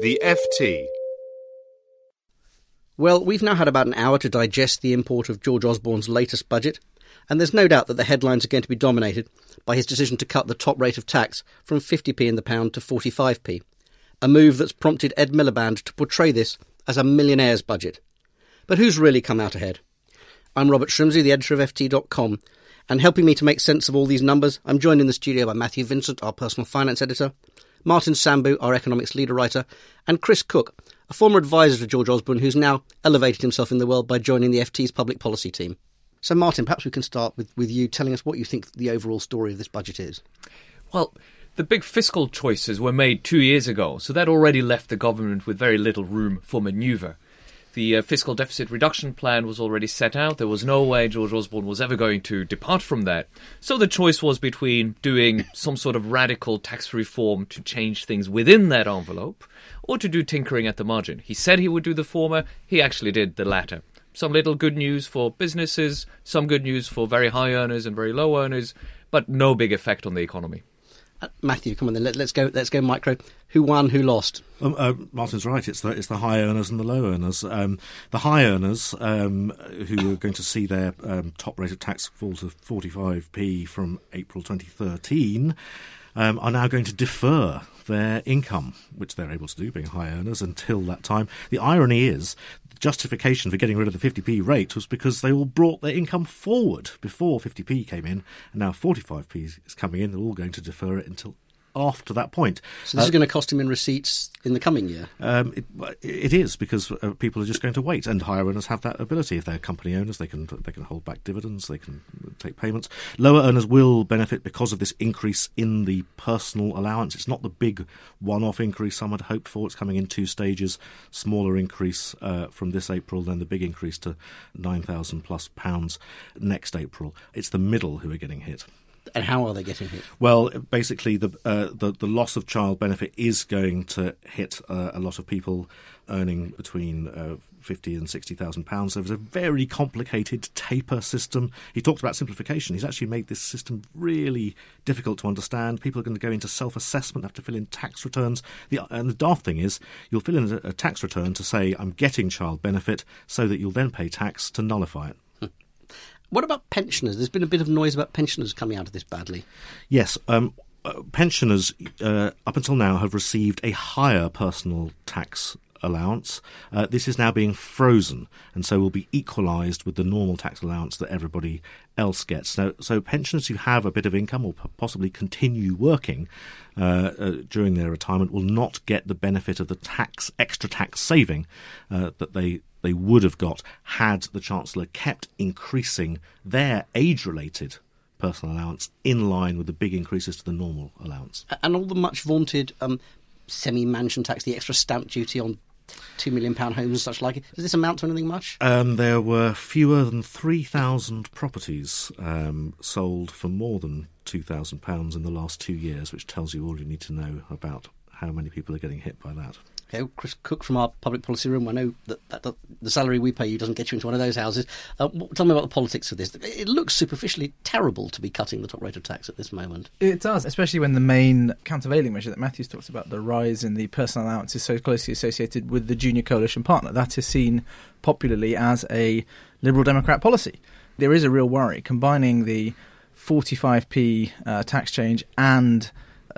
The FT. Well, we've now had about an hour to digest the import of George Osborne's latest budget, and there's no doubt that the headlines are going to be dominated by his decision to cut the top rate of tax from 50p in the pound to 45p, a move that's prompted Ed Miliband to portray this as a millionaire's budget. But who's really come out ahead? I'm Robert Shrimsley, the editor of FT.com, and helping me to make sense of all these numbers, I'm joined in the studio by Matthew Vincent, our personal finance editor, Martin Sandbu, our economics leader writer, and Chris Cook, a former advisor to George Osborne who's now elevated himself in the world by joining the FT's public policy team. So, Martin, perhaps we can start with you telling us what you think the overall story of this budget is. Well, the big fiscal choices were made 2 years ago, so that already left the government with very little room for manoeuvre. The fiscal deficit reduction plan was already set out. There was no way George Osborne was ever going to depart from that. So the choice was between doing some sort of radical tax reform to change things within that envelope or to do tinkering at the margin. He said he would do the former. He actually did the latter. Some little good news for businesses, some good news for very high earners and very low earners, but no big effect on the economy. Matthew, come on then, let's go micro. Who won, who lost? Martin's right, it's the high earners and the low earners. The high earners, who are going to see their top rate of tax fall to 45p from April 2013, are now going to defer their income, which they're able to do, being high earners, until that time. The irony is, the justification for getting rid of the 50p rate was because they all brought their income forward before 50p came in, and now 45p is coming in. They're all going to defer it until after that point. So this is going to cost him in receipts in the coming year? It is, because people are just going to wait, and higher earners have that ability. If they're company owners, they can hold back dividends, they can take payments. Lower earners will benefit because of this increase in the personal allowance. It's not the big one-off increase some had hoped for. It's coming in two stages, smaller increase from this April, then the big increase to £9,000+ next April. It's the middle who are getting hit. And how are they getting hit? Well, basically, the loss of child benefit is going to hit a lot of people earning between £50,000 and £60,000. There was a very complicated taper system. He talked about simplification. He's actually made this system really difficult to understand. People are going to go into self-assessment, have to fill in tax returns. And the daft thing is, you'll fill in a tax return to say, I'm getting child benefit, so that you'll then pay tax to nullify it. What about pensioners? There's been a bit of noise about pensioners coming out of this badly. Yes, pensioners up until now have received a higher personal tax allowance. This is now being frozen, and so will be equalised with the normal tax allowance that everybody else gets. So pensioners who have a bit of income or possibly continue working during their retirement will not get the benefit of the extra tax saving that they would have got had the Chancellor kept increasing their age-related personal allowance in line with the big increases to the normal allowance. And all the much-vaunted semi-mansion tax, the extra stamp duty on £2 million homes and such like. Does this amount to anything much? There were fewer than 3,000 properties sold for more than £2,000 in the last 2 years, which tells you all you need to know about how many people are getting hit by that. Okay, Chris Cook from our public policy room. I know that the salary we pay you doesn't get you into one of those houses. Tell me about the politics of this. It looks superficially terrible to be cutting the top rate of tax at this moment. It does, especially when the main countervailing measure that Matthews talks about, the rise in the personal allowance, is so closely associated with the junior coalition partner. That is seen popularly as a Liberal Democrat policy. There is a real worry. Combining the 45p tax change and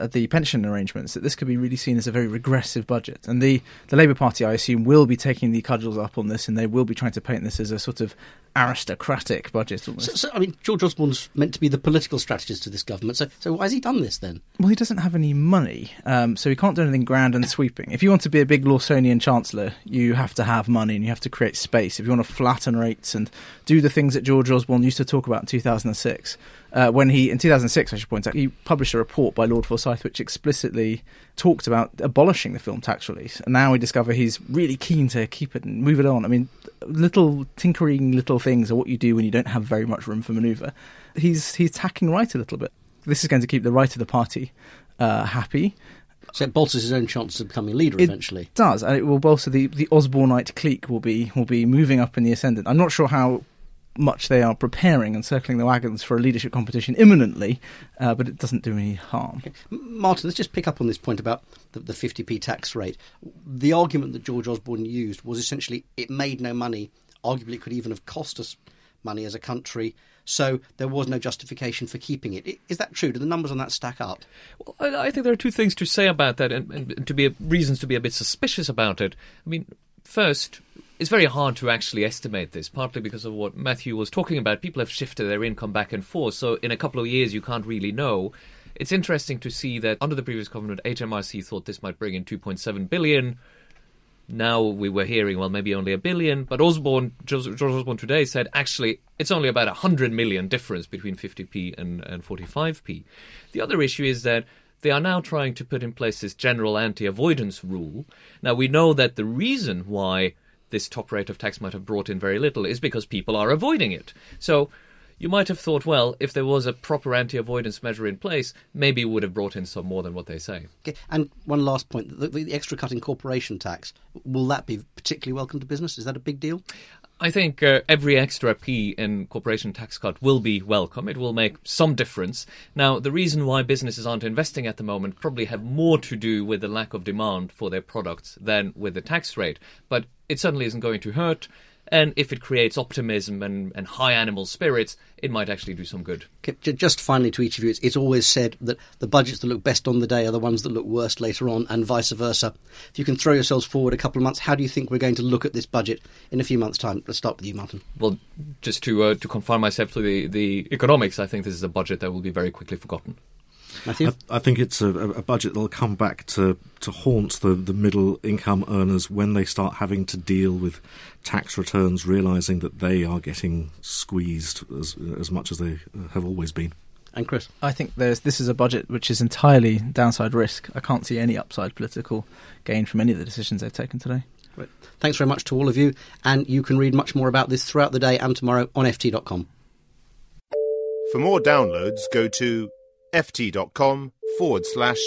the pension arrangements, that this could be really seen as a very regressive budget. And the Labour Party, I assume, will be taking the cudgels up on this, and they will be trying to paint this as a sort of aristocratic budget. So, I mean, George Osborne's meant to be the political strategist to this government, so why has he done this then? Well, he doesn't have any money, so he can't do anything grand and sweeping. If you want to be a big Lawsonian Chancellor, you have to have money and you have to create space. If you want to flatten rates and do the things that George Osborne used to talk about in 2006... in 2006, I should point out, he published a report by Lord Forsyth which explicitly talked about abolishing the film tax release. And now we discover he's really keen to keep it and move it on. I mean, little things are what you do when you don't have very much room for manoeuvre. He's tacking right a little bit. This is going to keep the right of the party happy. So it bolsters his own chances of becoming leader eventually. It does, and it will bolster the Osborneite clique will be moving up in the ascendant. I'm not sure how much they are preparing and circling the wagons for a leadership competition imminently, but it doesn't do any harm. Okay. Martin, let's just pick up on this point about the 50p tax rate. The argument that George Osborne used was essentially it made no money, arguably it could even have cost us money as a country, so there was no justification for keeping it. Is that true? Do the numbers on that stack up? Well, I think there are two things to say about that and to be reasons to be a bit suspicious about it. I mean, first, it's very hard to actually estimate this, partly because of what Matthew was talking about. People have shifted their income back and forth, so in a couple of years you can't really know. It's interesting to see that under the previous government, HMRC thought this might bring in 2.7 billion. Now we were hearing, well, maybe only a billion. But George Osborne today said, actually, it's only about 100 million difference between 50p and 45p. The other issue is that they are now trying to put in place this general anti-avoidance rule. Now, we know that the reason why this top rate of tax might have brought in very little is because people are avoiding it. So you might have thought, well, if there was a proper anti-avoidance measure in place, maybe it would have brought in some more than what they say. Okay. And one last point, the extra cut in corporation tax, will that be particularly welcome to business? Is that a big deal? I think every extra P in corporation tax cut will be welcome. It will make some difference. Now, the reason why businesses aren't investing at the moment probably have more to do with the lack of demand for their products than with the tax rate. But it certainly isn't going to hurt. And if it creates optimism and high animal spirits, it might actually do some good. Just finally to each of you, it's always said that the budgets that look best on the day are the ones that look worst later on and vice versa. If you can throw yourselves forward a couple of months, how do you think we're going to look at this budget in a few months' time? Let's start with you, Martin. Well, just to confine myself to the economics, I think this is a budget that will be very quickly forgotten. Matthew? I think it's a budget that will come back to haunt the middle-income earners when they start having to deal with tax returns, realising that they are getting squeezed as much as they have always been. And Chris? I think this is a budget which is entirely downside risk. I can't see any upside political gain from any of the decisions they've taken today. Right. Thanks very much to all of you, and you can read much more about this throughout the day and tomorrow on FT.com. For more downloads, go to FT.com/podcasts.